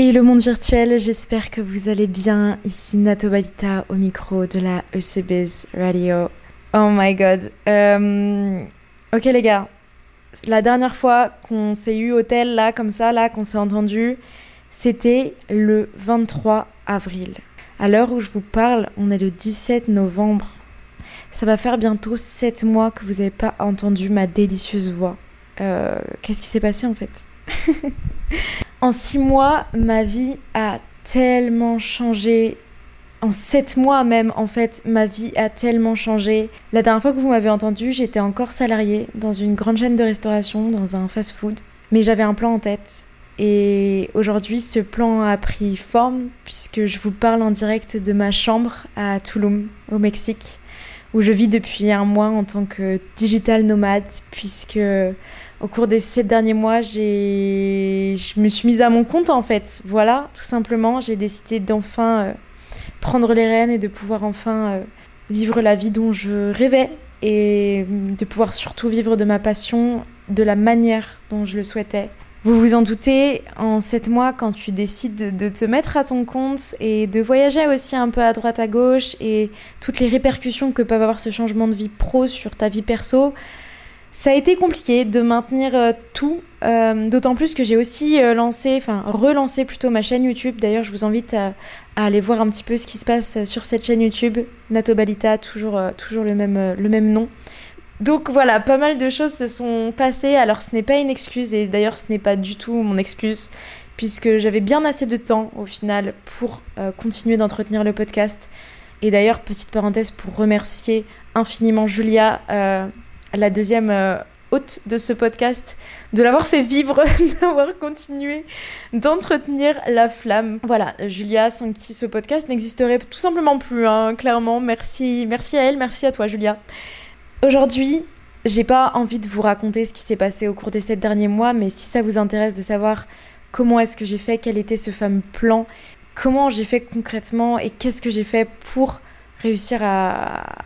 Et le monde virtuel, j'espère que vous allez bien. Ici Nato Balita au micro de la ECB's Radio. Oh my god. Ok les gars, la dernière fois qu'on s'est eu au tel, là, comme ça, là, qu'on s'est entendu, c'était le 23 avril. À l'heure où je vous parle, on est le 17 novembre. Ça va faire bientôt 7 mois que vous n'avez pas entendu ma délicieuse voix. Qu'est-ce qui s'est passé en fait ? En 6 mois, ma vie a tellement changé. En 7 mois même, en fait, ma vie a tellement changé. La dernière fois que vous m'avez entendu, j'étais encore salariée dans une grande chaîne de restauration, dans un fast-food. Mais j'avais un plan en tête. Et aujourd'hui, ce plan a pris forme puisque je vous parle en direct de ma chambre à Tulum, au Mexique, où je vis depuis 1 mois en tant que digital nomade, puisque au cours des 7 derniers mois, je me suis mise à mon compte en fait. Voilà, tout simplement, j'ai décidé d'enfin prendre les rênes et de pouvoir enfin vivre la vie dont je rêvais et de pouvoir surtout vivre de ma passion de la manière dont je le souhaitais. Vous vous en doutez, en 7 mois, quand tu décides de te mettre à ton compte et de voyager aussi un peu à droite à gauche et toutes les répercussions que peuvent avoir ce changement de vie pro sur ta vie perso, ça a été compliqué de maintenir tout, d'autant plus que j'ai aussi relancé ma chaîne YouTube. D'ailleurs, je vous invite à aller voir un petit peu ce qui se passe sur cette chaîne YouTube, Nato Balita, toujours le même nom. Donc voilà, pas mal de choses se sont passées. Alors ce n'est pas une excuse et d'ailleurs ce n'est pas du tout mon excuse puisque j'avais bien assez de temps au final pour continuer d'entretenir le podcast. Et d'ailleurs, petite parenthèse pour remercier infiniment Julia, la deuxième hôte de ce podcast, de l'avoir fait vivre, d'avoir continué d'entretenir la flamme. Voilà, Julia, sans qui ce podcast n'existerait tout simplement plus, hein, clairement. Merci à elle, merci à toi Julia. Aujourd'hui, j'ai pas envie de vous raconter ce qui s'est passé au cours des 7 derniers mois, mais si ça vous intéresse de savoir comment est-ce que j'ai fait, quel était ce fameux plan, comment j'ai fait concrètement et qu'est-ce que j'ai fait pour réussir à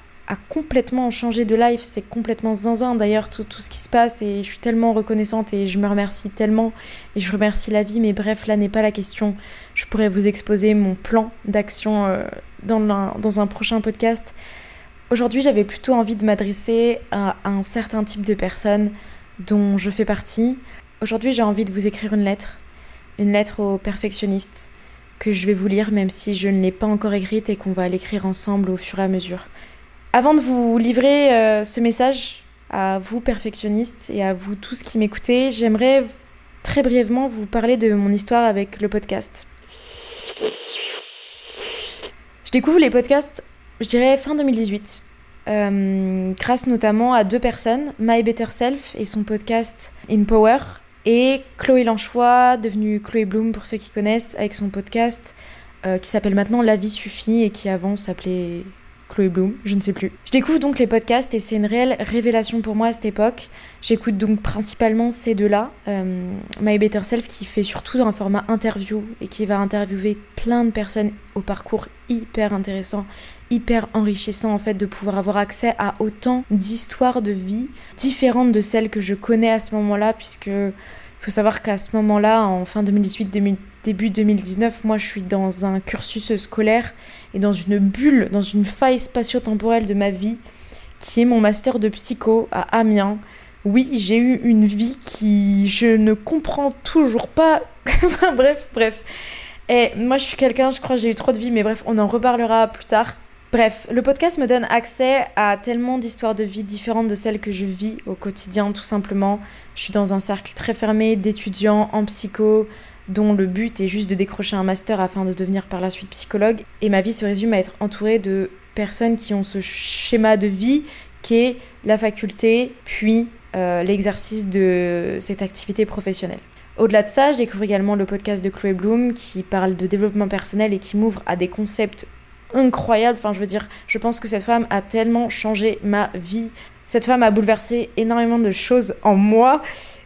complètement changer de life, c'est complètement zinzin d'ailleurs tout ce qui se passe et je suis tellement reconnaissante et je me remercie tellement et je remercie la vie, mais bref, là n'est pas la question. Je pourrais vous exposer mon plan d'action dans un prochain podcast. Aujourd'hui, j'avais plutôt envie de m'adresser à un certain type de personnes dont je fais partie. Aujourd'hui, j'ai envie de vous écrire une lettre aux perfectionnistes que je vais vous lire, même si je ne l'ai pas encore écrite et qu'on va l'écrire ensemble au fur et à mesure. Avant de vous livrer ce message à vous perfectionnistes et à vous tous qui m'écoutez, j'aimerais très brièvement vous parler de mon histoire avec le podcast. Je découvre les podcasts, je dirais fin 2018, grâce notamment à 2 personnes, My Better Self et son podcast In Power, et Chloé Lanchois, devenue Chloé Bloom pour ceux qui connaissent, avec son podcast qui s'appelle maintenant La Vie Suffit et qui avant s'appelait Chloé Bloom, je ne sais plus. Je découvre donc les podcasts et c'est une réelle révélation pour moi à cette époque. J'écoute donc principalement ces 2-là, My Better Self qui fait surtout dans un format interview et qui va interviewer plein de personnes au parcours hyper intéressant, hyper enrichissant en fait de pouvoir avoir accès à autant d'histoires de vie différentes de celles que je connais à ce moment-là, puisque il faut savoir qu'à ce moment-là, en fin 2018, début 2019, moi je suis dans un cursus scolaire et dans une bulle, dans une faille spatio-temporelle de ma vie qui est mon master de psycho à Amiens. Oui, j'ai eu une vie qui je ne comprends toujours pas. bref. Et moi je suis quelqu'un, je crois que j'ai eu trop de vie, mais bref, on en reparlera plus tard. Bref, le podcast me donne accès à tellement d'histoires de vie différentes de celles que je vis au quotidien, tout simplement. Je suis dans un cercle très fermé d'étudiants en psycho, dont le but est juste de décrocher un master afin de devenir par la suite psychologue. Et ma vie se résume à être entourée de personnes qui ont ce schéma de vie qui est la faculté, puis l'exercice de cette activité professionnelle. Au-delà de ça, je découvre également le podcast de Chloé Bloom qui parle de développement personnel et qui m'ouvre à des concepts incroyables. Enfin, je veux dire, je pense que cette femme a tellement changé ma vie. Cette femme a bouleversé énormément de choses en moi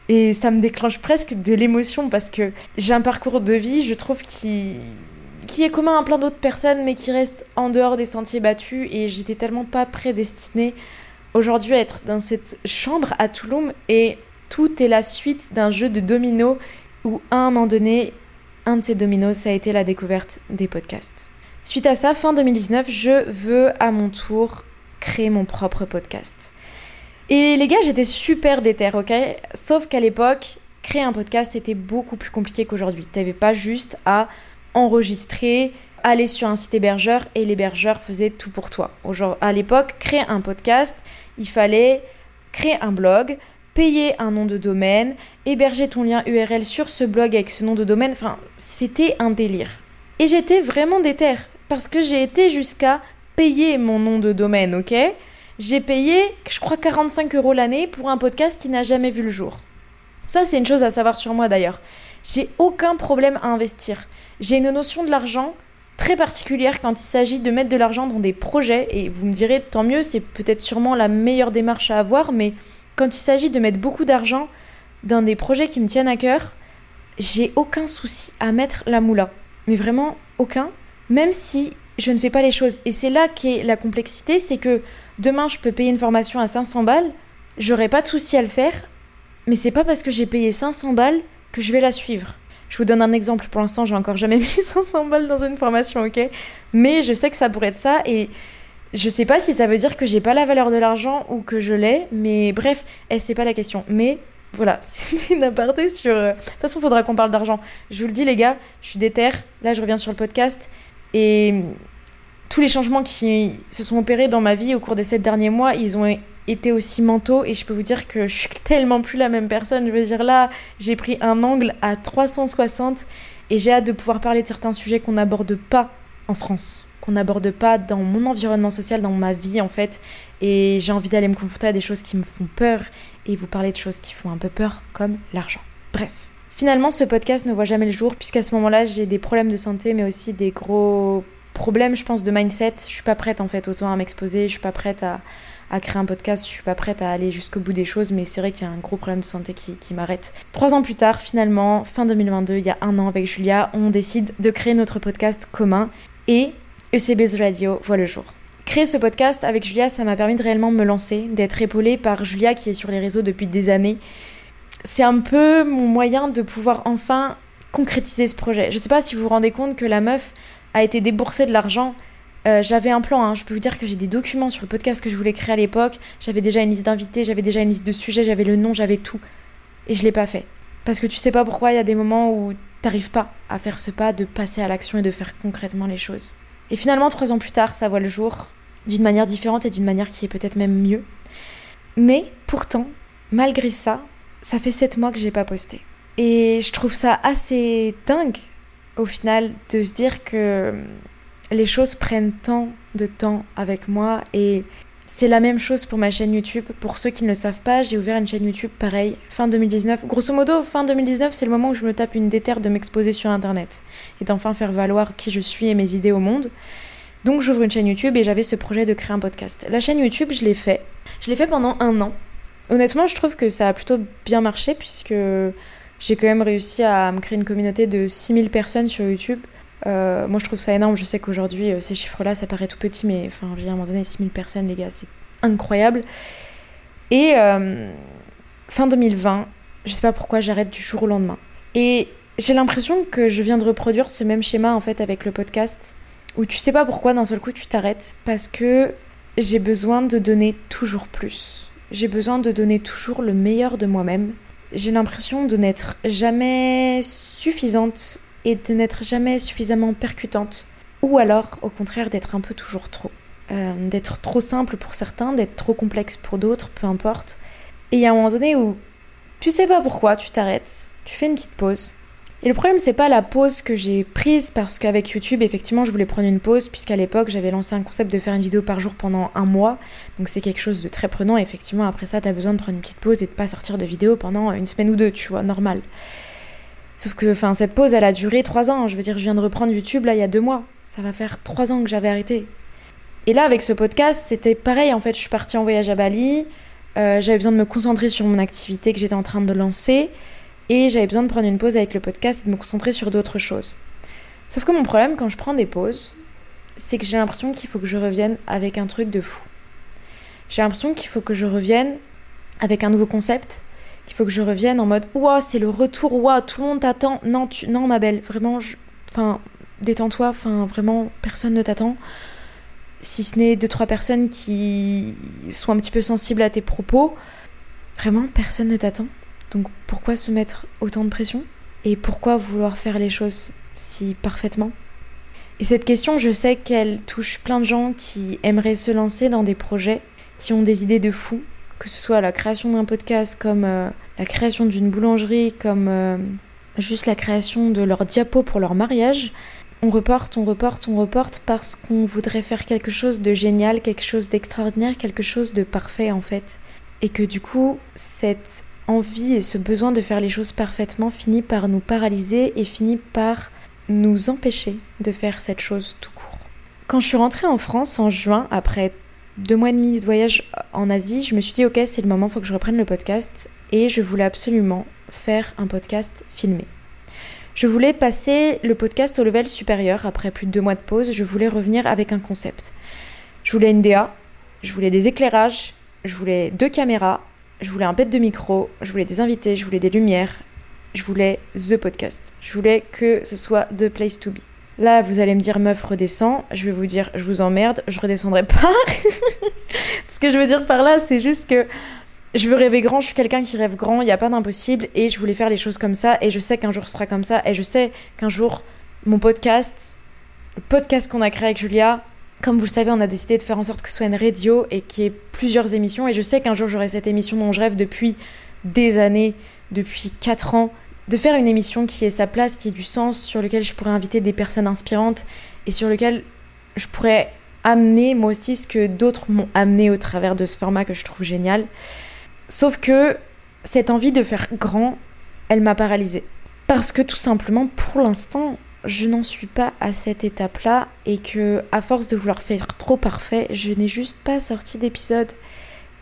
et ça me déclenche presque de l'émotion parce que j'ai un parcours de vie, je trouve, qui est commun à plein d'autres personnes mais qui reste en dehors des sentiers battus et j'étais tellement pas prédestinée aujourd'hui à être dans cette chambre à Tulum et tout est la suite d'un jeu de domino où à un moment donné, un de ces dominos, ça a été la découverte des podcasts. Suite à ça, fin 2019, je veux à mon tour créer mon propre podcast. Et les gars, j'étais super déter, ok ? Sauf qu'à l'époque, créer un podcast, c'était beaucoup plus compliqué qu'aujourd'hui. T'avais pas juste à enregistrer, aller sur un site hébergeur et l'hébergeur faisait tout pour toi. À l'époque, créer un podcast, il fallait créer un blog, payer un nom de domaine, héberger ton lien URL sur ce blog avec ce nom de domaine, enfin, c'était un délire. Et j'étais vraiment déter, parce que j'ai été jusqu'à payer mon nom de domaine, ok ? J'ai payé, je crois, 45 € l'année pour un podcast qui n'a jamais vu le jour. Ça, c'est une chose à savoir sur moi d'ailleurs. J'ai aucun problème à investir. J'ai une notion de l'argent très particulière quand il s'agit de mettre de l'argent dans des projets, et vous me direz, tant mieux, c'est peut-être sûrement la meilleure démarche à avoir, mais quand il s'agit de mettre beaucoup d'argent dans des projets qui me tiennent à cœur, j'ai aucun souci à mettre la moula. Mais vraiment aucun, même si je ne fais pas les choses. Et c'est là qu'est la complexité, c'est que demain je peux payer une formation à 500 balles, j'aurai pas de souci à le faire, mais c'est pas parce que j'ai payé 500 balles que je vais la suivre. Je vous donne un exemple, pour l'instant j'ai encore jamais mis 500 balles dans une formation, ok ? Mais je sais que ça pourrait être ça, et je sais pas si ça veut dire que j'ai pas la valeur de l'argent ou que je l'ai, mais bref, c'est pas la question. Mais voilà, c'est une aparté sur... De toute façon, il faudra qu'on parle d'argent. Je vous le dis les gars, je suis déter, là je reviens sur le podcast, et tous les changements qui se sont opérés dans ma vie au cours des 7 derniers mois, ils ont été aussi mentaux, et je peux vous dire que je suis tellement plus la même personne. Je veux dire, là, j'ai pris un angle à 360 et j'ai hâte de pouvoir parler de certains sujets qu'on n'aborde pas en France, qu'on n'aborde pas dans mon environnement social, dans ma vie en fait, et j'ai envie d'aller me confronter à des choses qui me font peur et vous parler de choses qui font un peu peur, comme l'argent. Bref. Finalement, ce podcast ne voit jamais le jour, puisqu'à ce moment-là, j'ai des problèmes de santé, mais aussi des gros problèmes, je pense, de mindset. Je suis pas prête en fait autant à m'exposer, je suis pas prête à créer un podcast, je suis pas prête à aller jusqu'au bout des choses, mais c'est vrai qu'il y a un gros problème de santé qui m'arrête. 3 ans plus tard, finalement, fin 2022, il y a 1 an avec Julia, on décide de créer notre podcast commun, et ECB's Radio voit le jour. Créer ce podcast avec Julia, ça m'a permis de réellement me lancer, d'être épaulée par Julia qui est sur les réseaux depuis des années. C'est un peu mon moyen de pouvoir enfin concrétiser ce projet. Je sais pas si vous vous rendez compte que la meuf a été déboursée de l'argent. J'avais un plan, hein. Je peux vous dire que j'ai des documents sur le podcast que je voulais créer à l'époque, j'avais déjà une liste d'invités, j'avais déjà une liste de sujets, j'avais le nom, j'avais tout. Et je l'ai pas fait. Parce que tu sais pas pourquoi, il y a des moments où t'arrives pas à faire ce pas de passer à l'action et de faire concrètement les choses. Et finalement, 3 ans plus tard, ça voit le jour d'une manière différente et d'une manière qui est peut-être même mieux. Mais pourtant, malgré ça, ça fait 7 mois que j'ai pas posté. Et je trouve ça assez dingue, au final, de se dire que les choses prennent tant de temps avec moi. Et c'est la même chose pour ma chaîne YouTube. Pour ceux qui ne le savent pas, j'ai ouvert une chaîne YouTube, pareil, fin 2019. Grosso modo, fin 2019, c'est le moment où je me tape une déterre de m'exposer sur Internet et d'enfin faire valoir qui je suis et mes idées au monde. Donc j'ouvre une chaîne YouTube et j'avais ce projet de créer un podcast. La chaîne YouTube, je l'ai fait. Je l'ai fait pendant 1 an. Honnêtement, je trouve que ça a plutôt bien marché, puisque j'ai quand même réussi à me créer une communauté de 6000 personnes sur YouTube. Moi, je trouve ça énorme. Je sais qu'aujourd'hui, ces chiffres-là, ça paraît tout petit, mais enfin, à un moment donné, 6000 personnes, les gars, c'est incroyable. Et fin 2020, je sais pas pourquoi, j'arrête du jour au lendemain. Et j'ai l'impression que je viens de reproduire ce même schéma, en fait, avec le podcast, où tu sais pas pourquoi, d'un seul coup, tu t'arrêtes, parce que j'ai besoin de donner toujours plus. J'ai besoin de donner toujours le meilleur de moi-même. J'ai l'impression de n'être jamais suffisante et de n'être jamais suffisamment percutante, ou alors au contraire d'être un peu toujours trop, d'être trop simple pour certains, d'être trop complexe pour d'autres, peu importe. Et il y a un moment donné où tu sais pas pourquoi, tu t'arrêtes, tu fais une petite pause. Et le problème, c'est pas la pause que j'ai prise, parce qu'avec YouTube, effectivement, je voulais prendre une pause, puisqu'à l'époque, j'avais lancé un concept de faire une vidéo par jour pendant 1 mois. Donc c'est quelque chose de très prenant. Et effectivement, après ça, t'as besoin de prendre une petite pause et de pas sortir de vidéo pendant 1 semaine ou 2, tu vois, normal. Sauf que, enfin, cette pause, elle a duré 3 ans. Je veux dire, je viens de reprendre YouTube, là, il y a 2 mois. Ça va faire 3 ans que j'avais arrêté. Et là, avec ce podcast, c'était pareil. En fait, je suis partie en voyage à Bali. J'avais besoin de me concentrer sur mon activité que j'étais en train de lancer. Et j'avais besoin de prendre une pause avec le podcast et de me concentrer sur d'autres choses. Sauf que mon problème, quand je prends des pauses, c'est que j'ai l'impression qu'il faut que je revienne avec un truc de fou. J'ai l'impression qu'il faut que je revienne avec un nouveau concept, qu'il faut que je revienne en mode wow, c'est le retour, wow, tout le monde t'attend. Non, non ma belle, vraiment, enfin, détends-toi, enfin, vraiment, personne ne t'attend. Si ce n'est 2-3 personnes qui sont un petit peu sensibles à tes propos, vraiment, personne ne t'attend. Donc pourquoi se mettre autant de pression ? Et pourquoi vouloir faire les choses si parfaitement ? Et cette question, je sais qu'elle touche plein de gens qui aimeraient se lancer dans des projets, qui ont des idées de fou, que ce soit la création d'un podcast, comme la création d'une boulangerie, comme juste la création de leur diapo pour leur mariage. On reporte parce qu'on voudrait faire quelque chose de génial, quelque chose d'extraordinaire, quelque chose de parfait en fait. Et que du coup, cette envie et ce besoin de faire les choses parfaitement finit par nous paralyser et finit par nous empêcher de faire cette chose tout court. Quand je suis rentrée en France en juin, après 2 mois et demi de voyage en Asie, je me suis dit ok, c'est le moment, il faut que je reprenne le podcast. Et je voulais absolument faire un podcast filmé. Je voulais passer le podcast au level supérieur après plus de 2 mois de pause. Je voulais revenir avec un concept. Je voulais une DA, je voulais des éclairages, je voulais 2 caméras, je voulais un pet de micro, je voulais des invités, je voulais des lumières, je voulais the podcast. Je voulais que ce soit the place to be. Là, vous allez me dire, meuf, redescends. Je vais vous dire, je vous emmerde, je redescendrai pas. Ce que je veux dire par là, c'est juste que je veux rêver grand, je suis quelqu'un qui rêve grand, il n'y a pas d'impossible et je voulais faire les choses comme ça et je sais qu'un jour ce sera comme ça et je sais qu'un jour mon podcast, le podcast qu'on a créé avec Julia, comme vous le savez, on a décidé de faire en sorte que ce soit une radio et qu'il y ait plusieurs émissions. Et je sais qu'un jour, j'aurai cette émission dont je rêve depuis des années, depuis 4 ans. De faire une émission qui ait sa place, qui ait du sens, sur laquelle je pourrais inviter des personnes inspirantes et sur laquelle je pourrais amener, moi aussi, ce que d'autres m'ont amené au travers de ce format que je trouve génial. Sauf que cette envie de faire grand, elle m'a paralysée. Parce que tout simplement, pour l'instant, je n'en suis pas à cette étape-là et que, à force de vouloir faire trop parfait, je n'ai juste pas sorti d'épisode.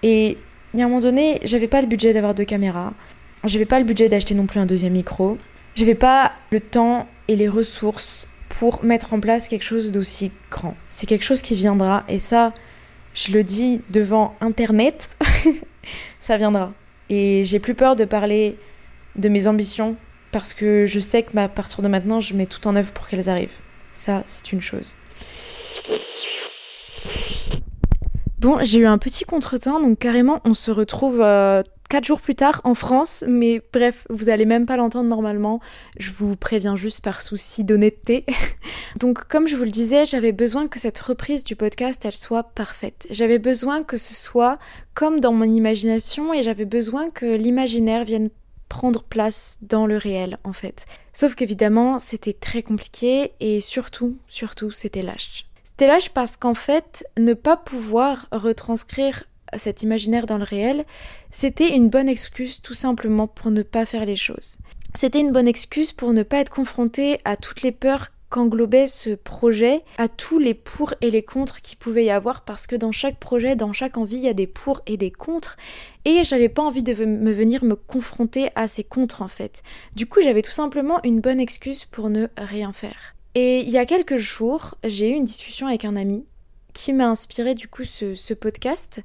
Et il y a un moment donné, j'avais pas le budget d'avoir 2 caméras, j'avais pas le budget d'acheter non plus un 2e micro, j'avais pas le temps et les ressources pour mettre en place quelque chose d'aussi grand. C'est quelque chose qui viendra et ça, je le dis devant Internet, ça viendra. Et j'ai plus peur de parler de mes ambitions parce que je sais qu'à partir de maintenant, je mets tout en œuvre pour qu'elles arrivent. Ça, c'est une chose. Bon, j'ai eu un petit contretemps, donc carrément, on se retrouve 4 jours plus tard en France. Mais bref, vous allez même pas l'entendre normalement. Je vous préviens juste par souci d'honnêteté. Donc, comme je vous le disais, j'avais besoin que cette reprise du podcast, elle soit parfaite. J'avais besoin que ce soit comme dans mon imagination et j'avais besoin que l'imaginaire vienne prendre place dans le réel en fait. Sauf qu'évidemment c'était très compliqué et surtout c'était lâche. C'était lâche parce qu'en fait ne pas pouvoir retranscrire cet imaginaire dans le réel, c'était une bonne excuse tout simplement pour ne pas faire les choses. C'était une bonne excuse pour ne pas être confronté à toutes les peurs qu'englobait ce projet, à tous les pour et les contre qu'il pouvait y avoir parce que dans chaque projet, dans chaque envie, il y a des pour et des contre et j'avais pas envie de me venir me confronter à ces contre en fait. Du coup, j'avais tout simplement une bonne excuse pour ne rien faire. Et il y a quelques jours, j'ai eu une discussion avec un ami qui m'a inspiré du coup ce podcast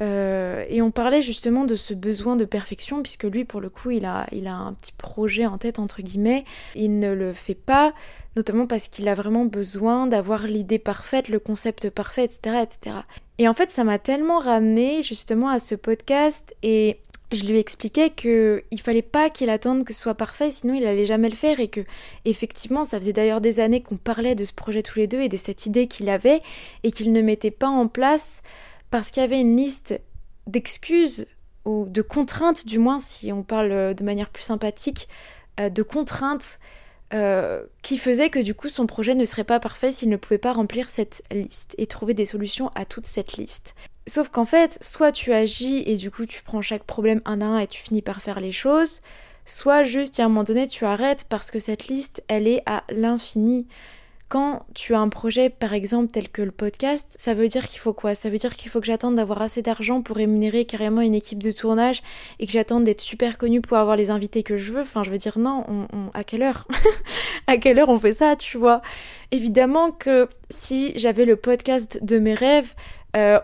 et on parlait justement de ce besoin de perfection puisque lui pour le coup, il a un petit projet en tête entre guillemets, il ne le fait pas notamment parce qu'il a vraiment besoin d'avoir l'idée parfaite, le concept parfait, etc., etc. Et en fait, ça m'a tellement ramenée justement à ce podcast et je lui expliquais qu'il fallait pas qu'il attende que ce soit parfait, sinon il allait jamais le faire et que, effectivement, ça faisait d'ailleurs des années qu'on parlait de ce projet tous les deux et de cette idée qu'il avait et qu'il ne mettait pas en place parce qu'il y avait une liste d'excuses ou de contraintes, du moins, si on parle de manière plus sympathique, de contraintes qui faisait que du coup son projet ne serait pas parfait s'il ne pouvait pas remplir cette liste et trouver des solutions à toute cette liste. Sauf qu'en fait, soit tu agis et du coup tu prends chaque problème un à un et tu finis par faire les choses, soit juste à un moment donné tu arrêtes parce que cette liste elle est à l'infini. Quand tu as un projet par exemple tel que le podcast, ça veut dire qu'il faut quoi ? Ça veut dire qu'il faut que j'attende d'avoir assez d'argent pour rémunérer carrément une équipe de tournage et que j'attende d'être super connue pour avoir les invités que je veux. Enfin je veux dire non, à quelle heure ? À quelle heure on fait ça tu vois ? Évidemment que si j'avais le podcast de mes rêves,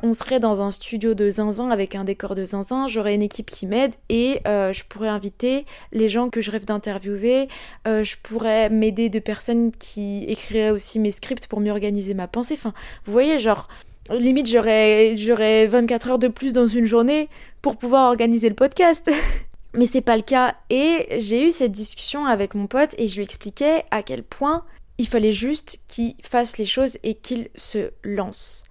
On serait dans un studio de zinzin avec un décor de zinzin, j'aurais une équipe qui m'aide et je pourrais inviter les gens que je rêve d'interviewer, je pourrais m'aider de personnes qui écriraient aussi mes scripts pour mieux organiser ma pensée. Enfin, vous voyez, genre, limite j'aurais 24 heures de plus dans une journée pour pouvoir organiser le podcast. Mais c'est pas le cas. Et j'ai eu cette discussion avec mon pote et je lui expliquais à quel point il fallait juste qu'il fasse les choses et qu'il se lance.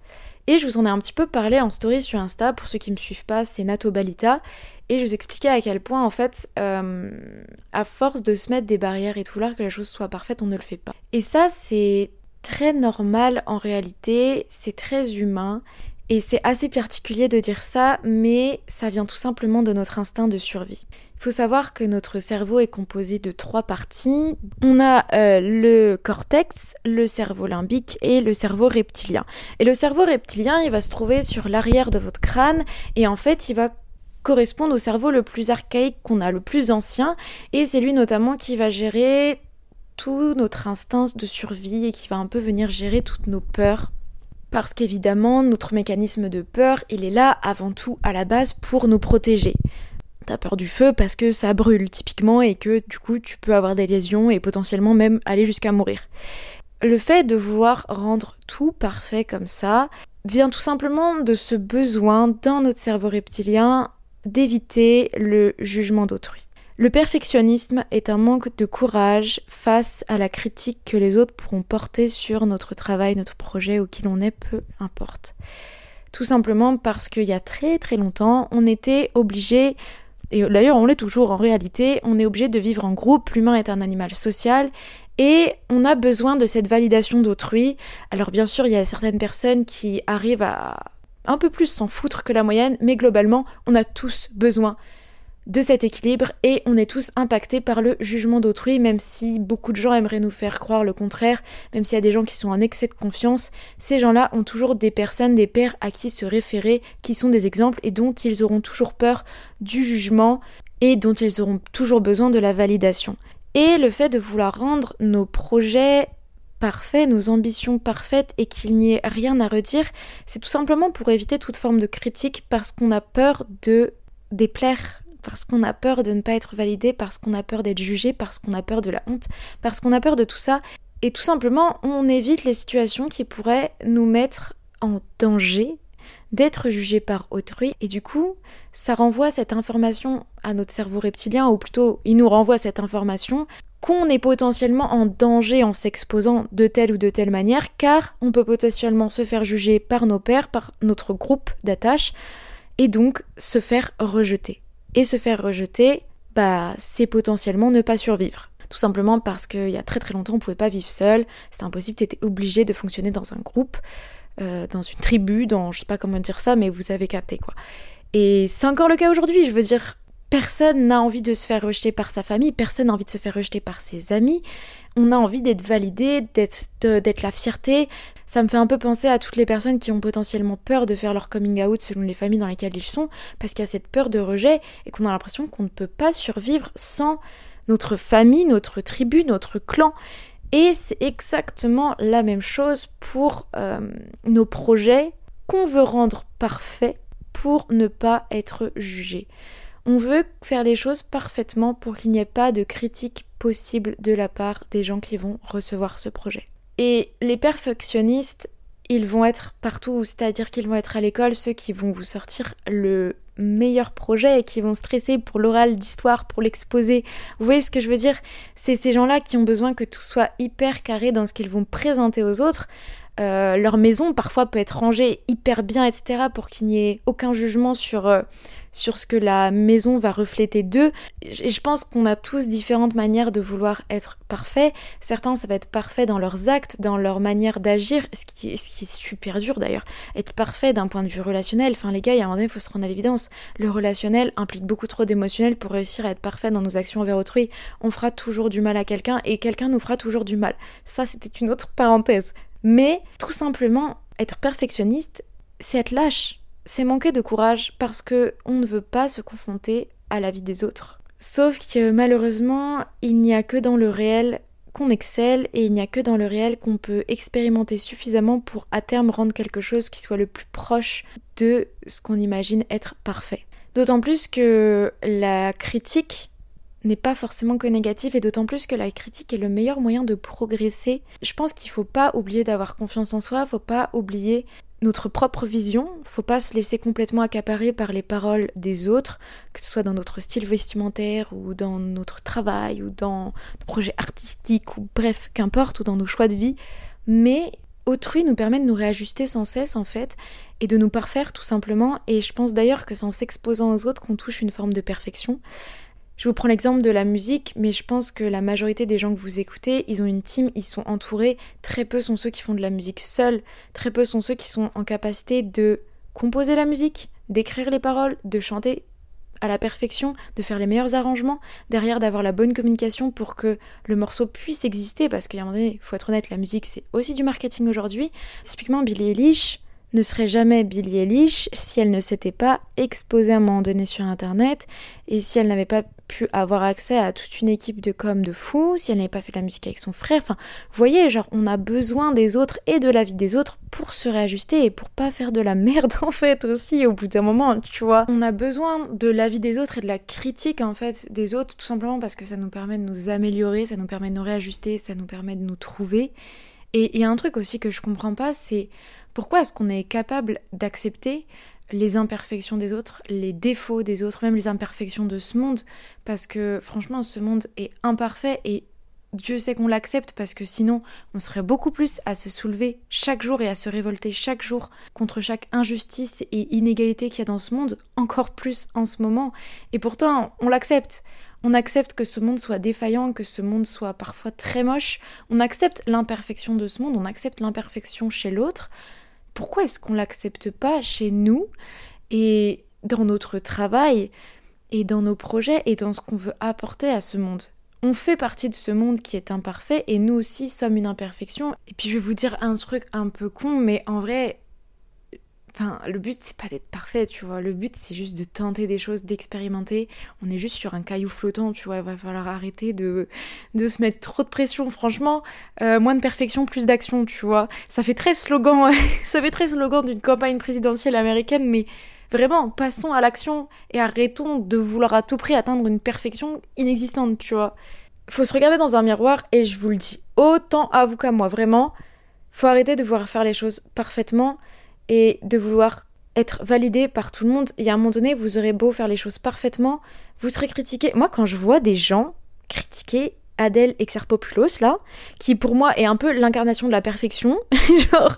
Et je vous en ai un petit peu parlé en story sur Insta, pour ceux qui me suivent pas, c'est Nato Balita, et je vous expliquais à quel point en fait, à force de se mettre des barrières et tout là, que la chose soit parfaite, on ne le fait pas. Et ça c'est très normal en réalité, c'est très humain, et c'est assez particulier de dire ça, mais ça vient tout simplement de notre instinct de survie. Il faut savoir que notre cerveau est composé de 3 parties. On a le cortex, le cerveau limbique et le cerveau reptilien. Et le cerveau reptilien, il va se trouver sur l'arrière de votre crâne et en fait, il va correspondre au cerveau le plus archaïque qu'on a, le plus ancien. Et c'est lui notamment qui va gérer tout notre instinct de survie et qui va un peu venir gérer toutes nos peurs. Parce qu'évidemment, notre mécanisme de peur, il est là avant tout à la base pour nous protéger. T'as peur du feu parce que ça brûle typiquement et que du coup tu peux avoir des lésions et potentiellement même aller jusqu'à mourir. Le fait de vouloir rendre tout parfait comme ça vient tout simplement de ce besoin dans notre cerveau reptilien d'éviter le jugement d'autrui. Le perfectionnisme est un manque de courage face à la critique que les autres pourront porter sur notre travail, notre projet ou qui l'on est, peu importe. Tout simplement parce qu'il y a très très longtemps, on était obligé. Et d'ailleurs, on l'est toujours en réalité, on est obligé de vivre en groupe, l'humain est un animal social et on a besoin de cette validation d'autrui. Alors bien sûr, il y a certaines personnes qui arrivent à un peu plus s'en foutre que la moyenne, mais globalement, on a tous besoin de cet équilibre et on est tous impactés par le jugement d'autrui, même si beaucoup de gens aimeraient nous faire croire le contraire, même s'il y a des gens qui sont en excès de confiance, ces gens-là ont toujours des personnes, des pairs à qui se référer, qui sont des exemples et dont ils auront toujours peur du jugement et dont ils auront toujours besoin de la validation. Et le fait de vouloir rendre nos projets parfaits, nos ambitions parfaites et qu'il n'y ait rien à redire, c'est tout simplement pour éviter toute forme de critique parce qu'on a peur de déplaire. Parce qu'on a peur de ne pas être validé, parce qu'on a peur d'être jugé, parce qu'on a peur de la honte, parce qu'on a peur de tout ça. Et tout simplement, on évite les situations qui pourraient nous mettre en danger d'être jugé par autrui. Et du coup, ça renvoie cette information à notre cerveau reptilien, ou plutôt, il nous renvoie cette information qu'on est potentiellement en danger en s'exposant de telle ou de telle manière, car on peut potentiellement se faire juger par nos pairs, par notre groupe d'attache, et donc se faire rejeter. Et se faire rejeter, bah c'est potentiellement ne pas survivre. Tout simplement parce qu'il y a très très longtemps on pouvait pas vivre seul, c'était impossible, t'étais obligé de fonctionner dans un groupe, dans une tribu, dans je sais pas comment dire ça, mais vous avez capté quoi. Et c'est encore le cas aujourd'hui, je veux dire, personne n'a envie de se faire rejeter par sa famille, personne n'a envie de se faire rejeter par ses amis, on a envie d'être validé, d'être la fierté. Ça me fait un peu penser à toutes les personnes qui ont potentiellement peur de faire leur coming out selon les familles dans lesquelles ils sont, parce qu'il y a cette peur de rejet et qu'on a l'impression qu'on ne peut pas survivre sans notre famille, notre tribu, notre clan. Et c'est exactement la même chose pour nos projets qu'on veut rendre parfaits pour ne pas être jugés. On veut faire les choses parfaitement pour qu'il n'y ait pas de critique possible de la part des gens qui vont recevoir ce projet. Et les perfectionnistes, ils vont être partout, c'est-à-dire qu'ils vont être à l'école, ceux qui vont vous sortir le meilleur projet et qui vont stresser pour l'oral d'histoire, pour l'exposer. Vous voyez ce que je veux dire ? C'est ces gens-là qui ont besoin que tout soit hyper carré dans ce qu'ils vont présenter aux autres. Leur maison parfois peut être rangée hyper bien, etc. pour qu'il n'y ait aucun jugement sur ce que la maison va refléter d'eux. Et je pense qu'on a tous différentes manières de vouloir être parfait. Certains, ça va être parfait dans leurs actes, dans leur manière d'agir, ce qui est super dur d'ailleurs. Être parfait d'un point de vue relationnel, enfin les gars, il y a un moment donné, il faut se rendre à l'évidence. Le relationnel implique beaucoup trop d'émotionnel pour réussir à être parfait dans nos actions envers autrui. On fera toujours du mal à quelqu'un et quelqu'un nous fera toujours du mal. Ça, c'était une autre parenthèse. Mais tout simplement, être perfectionniste, c'est être lâche. C'est manquer de courage parce que on ne veut pas se confronter à la vie des autres. Sauf que malheureusement, il n'y a que dans le réel qu'on excelle et il n'y a que dans le réel qu'on peut expérimenter suffisamment pour à terme rendre quelque chose qui soit le plus proche de ce qu'on imagine être parfait. D'autant plus que la critique n'est pas forcément que négative et d'autant plus que la critique est le meilleur moyen de progresser. Je pense qu'il faut pas oublier d'avoir confiance en soi, faut pas oublier notre propre vision, faut pas se laisser complètement accaparer par les paroles des autres, que ce soit dans notre style vestimentaire ou dans notre travail ou dans nos projets artistiques ou bref, qu'importe, ou dans nos choix de vie. Mais autrui nous permet de nous réajuster sans cesse en fait et de nous parfaire tout simplement, et je pense d'ailleurs que c'est en s'exposant aux autres qu'on touche une forme de perfection. Je vous prends l'exemple de la musique, mais je pense que la majorité des gens que vous écoutez, ils ont une team, ils sont entourés, très peu sont ceux qui font de la musique seuls, très peu sont ceux qui sont en capacité de composer la musique, d'écrire les paroles, de chanter à la perfection, de faire les meilleurs arrangements, derrière d'avoir la bonne communication pour que le morceau puisse exister, parce qu'à un moment donné, il faut être honnête, la musique c'est aussi du marketing aujourd'hui. Typiquement, Billie Eilish ne serait jamais Billie Eilish si elle ne s'était pas exposée à un moment donné sur internet et si elle n'avait pas pu avoir accès à toute une équipe de com de fou, si elle n'avait pas fait de la musique avec son frère. Enfin, vous voyez, genre on a besoin des autres et de la vie des autres pour se réajuster et pour pas faire de la merde en fait aussi au bout d'un moment, tu vois. On a besoin de la vie des autres et de la critique en fait des autres tout simplement parce que ça nous permet de nous améliorer, ça nous permet de nous réajuster, ça nous permet de nous trouver. Et il y a un truc aussi que je comprends pas, c'est pourquoi est-ce qu'on est capable d'accepter les imperfections des autres, les défauts des autres, même les imperfections de ce monde, parce que franchement ce monde est imparfait et Dieu sait qu'on l'accepte parce que sinon on serait beaucoup plus à se soulever chaque jour et à se révolter chaque jour contre chaque injustice et inégalité qu'il y a dans ce monde, encore plus en ce moment, et pourtant on l'accepte. On accepte que ce monde soit défaillant, que ce monde soit parfois très moche. On accepte l'imperfection de ce monde, on accepte l'imperfection chez l'autre. Pourquoi est-ce qu'on l'accepte pas chez nous et dans notre travail et dans nos projets et dans ce qu'on veut apporter à ce monde ? On fait partie de ce monde qui est imparfait et nous aussi sommes une imperfection. Et puis je vais vous dire un truc un peu con, mais en vrai... Enfin, le but c'est pas d'être parfait, tu vois, le but c'est juste de tenter des choses, d'expérimenter, on est juste sur un caillou flottant, tu vois, il va falloir arrêter de se mettre trop de pression, franchement, moins de perfection, plus d'action, tu vois, ça fait très slogan, ça fait très slogan d'une campagne présidentielle américaine, mais vraiment, passons à l'action et arrêtons de vouloir à tout prix atteindre une perfection inexistante, tu vois. Faut se regarder dans un miroir et je vous le dis, autant à vous qu'à moi, vraiment, faut arrêter de vouloir faire les choses parfaitement, et de vouloir être validé par tout le monde. Il y a un moment donné, vous aurez beau faire les choses parfaitement, vous serez critiqué. Moi, quand je vois des gens critiquer Adèle Exarchopoulos, là, qui pour moi est un peu l'incarnation de la perfection, genre,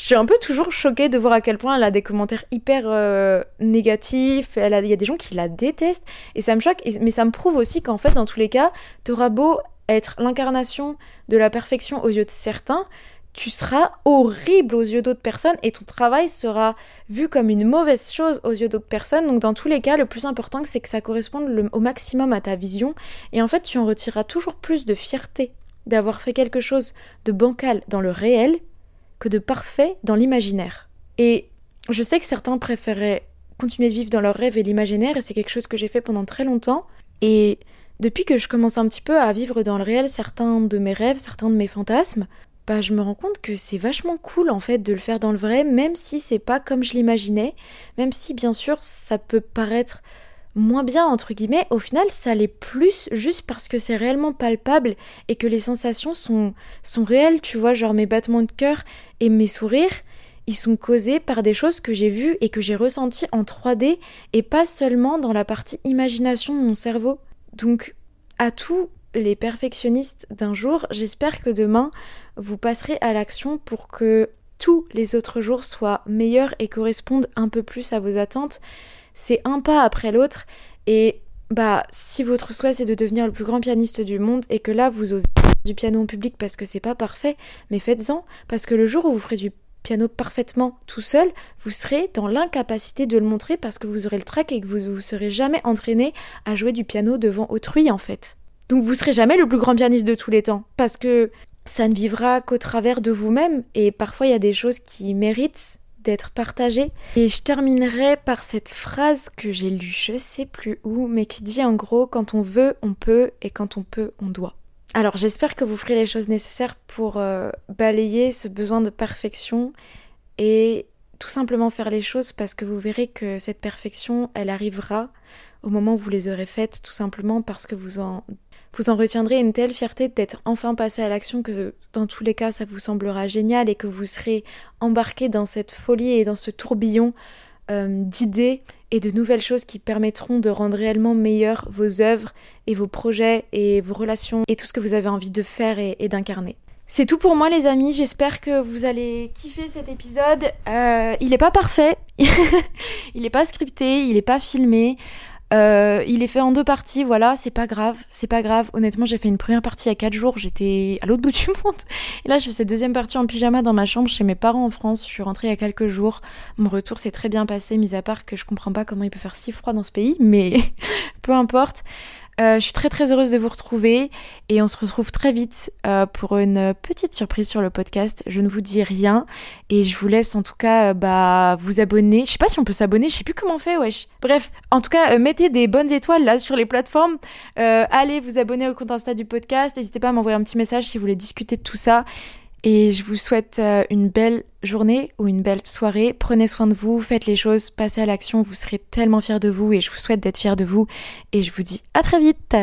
je suis un peu toujours choquée de voir à quel point elle a des commentaires hyper négatifs, il y a des gens qui la détestent, et ça me choque, mais ça me prouve aussi qu'en fait, dans tous les cas, t'auras beau être l'incarnation de la perfection aux yeux de certains, tu seras horrible aux yeux d'autres personnes et ton travail sera vu comme une mauvaise chose aux yeux d'autres personnes. Donc dans tous les cas, le plus important, c'est que ça corresponde au maximum à ta vision. Et en fait, tu en retireras toujours plus de fierté d'avoir fait quelque chose de bancal dans le réel que de parfait dans l'imaginaire. Et je sais que certains préféraient continuer de vivre dans leurs rêves et l'imaginaire, et c'est quelque chose que j'ai fait pendant très longtemps. Et depuis que je commence un petit peu à vivre dans le réel certains de mes rêves, certains de mes fantasmes, bah, je me rends compte que c'est vachement cool en fait de le faire dans le vrai, même si c'est pas comme je l'imaginais, même si bien sûr ça peut paraître moins bien entre guillemets, au final ça l'est plus juste parce que c'est réellement palpable et que les sensations sont réelles, tu vois, genre mes battements de cœur et mes sourires, ils sont causés par des choses que j'ai vues et que j'ai ressenties en 3D et pas seulement dans la partie imagination de mon cerveau. Donc à tout les perfectionnistes d'un jour, j'espère que demain vous passerez à l'action pour que tous les autres jours soient meilleurs et correspondent un peu plus à vos attentes. C'est un pas après l'autre et bah si votre souhait c'est de devenir le plus grand pianiste du monde et que là vous osez du piano en public parce que c'est pas parfait, mais faites-en parce que le jour où vous ferez du piano parfaitement tout seul, vous serez dans l'incapacité de le montrer parce que vous aurez le trac et que vous vous serez jamais entraîné à jouer du piano devant autrui en fait. Donc vous serez jamais le plus grand pianiste de tous les temps, parce que ça ne vivra qu'au travers de vous-même, et parfois il y a des choses qui méritent d'être partagées. Et je terminerai par cette phrase que j'ai lue, je sais plus où, mais qui dit en gros, quand on veut, on peut, et quand on peut, on doit. Alors j'espère que vous ferez les choses nécessaires pour balayer ce besoin de perfection et tout simplement faire les choses, parce que vous verrez que cette perfection, elle arrivera au moment où vous les aurez faites, tout simplement parce que vous en retiendrez une telle fierté d'être enfin passé à l'action que dans tous les cas ça vous semblera génial et que vous serez embarqué dans cette folie et dans ce tourbillon d'idées et de nouvelles choses qui permettront de rendre réellement meilleures vos œuvres et vos projets et vos relations et tout ce que vous avez envie de faire et d'incarner. C'est tout pour moi les amis, j'espère que vous allez kiffer cet épisode. Il est pas parfait, il est pas scripté, il est pas filmé. Il est fait en 2 parties, voilà, c'est pas grave, honnêtement j'ai fait une première partie il y a 4 jours, j'étais à l'autre bout du monde, et là je fais cette deuxième partie en pyjama dans ma chambre chez mes parents en France, je suis rentrée il y a quelques jours, mon retour s'est très bien passé, mis à part que je comprends pas comment il peut faire si froid dans ce pays, mais peu importe, je suis très très heureuse de vous retrouver, et on se retrouve très vite pour une petite surprise sur le podcast, je ne vous dis rien, et je vous laisse en tout cas vous abonner, je sais pas si on peut s'abonner, je sais plus comment on fait, wesh, bref, en tout cas mettez des bonnes étoiles là sur les plateformes, allez vous abonner au compte Insta du podcast, n'hésitez pas à m'envoyer un petit message si vous voulez discuter de tout ça, et je vous souhaite une belle journée ou une belle soirée, prenez soin de vous, faites les choses, passez à l'action, vous serez tellement fiers de vous et je vous souhaite d'être fiers de vous et je vous dis à très vite.